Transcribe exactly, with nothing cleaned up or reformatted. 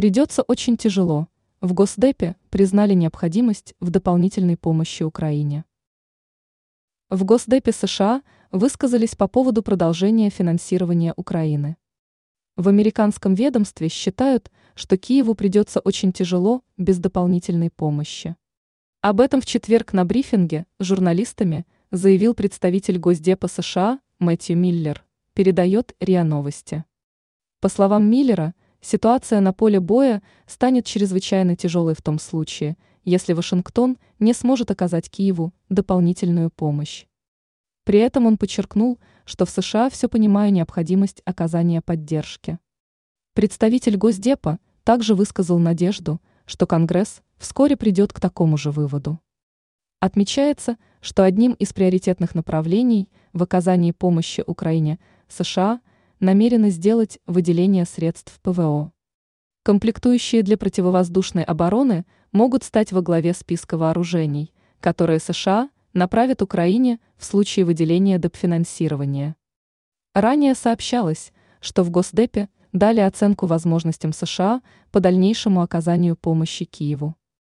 Придется очень тяжело. В Госдепе признали необходимость в дополнительной помощи Украине. В Госдепе США высказались по поводу продолжения финансирования Украины. В американском ведомстве считают, что Киеву придется очень тяжело без дополнительной помощи. Об этом в четверг на брифинге с журналистами заявил представитель Госдепа США Мэтью Миллер, передает РИА Новости. По словам Миллера, ситуация на поле боя станет чрезвычайно тяжелой в том случае, если Вашингтон не сможет оказать Киеву дополнительную помощь. При этом он подчеркнул, что в США все понимают необходимость оказания поддержки. Представитель Госдепа также высказал надежду, что Конгресс вскоре придет к такому же выводу. Отмечается, что одним из приоритетных направлений в оказании помощи Украине США намерены сделать выделение средств ПВО. Комплектующие для противовоздушной обороны могут стать во главе списка вооружений, которые США направят Украине в случае выделения допфинансирования. Ранее сообщалось, что в Госдепе дали оценку возможностям США по дальнейшему оказанию помощи Киеву.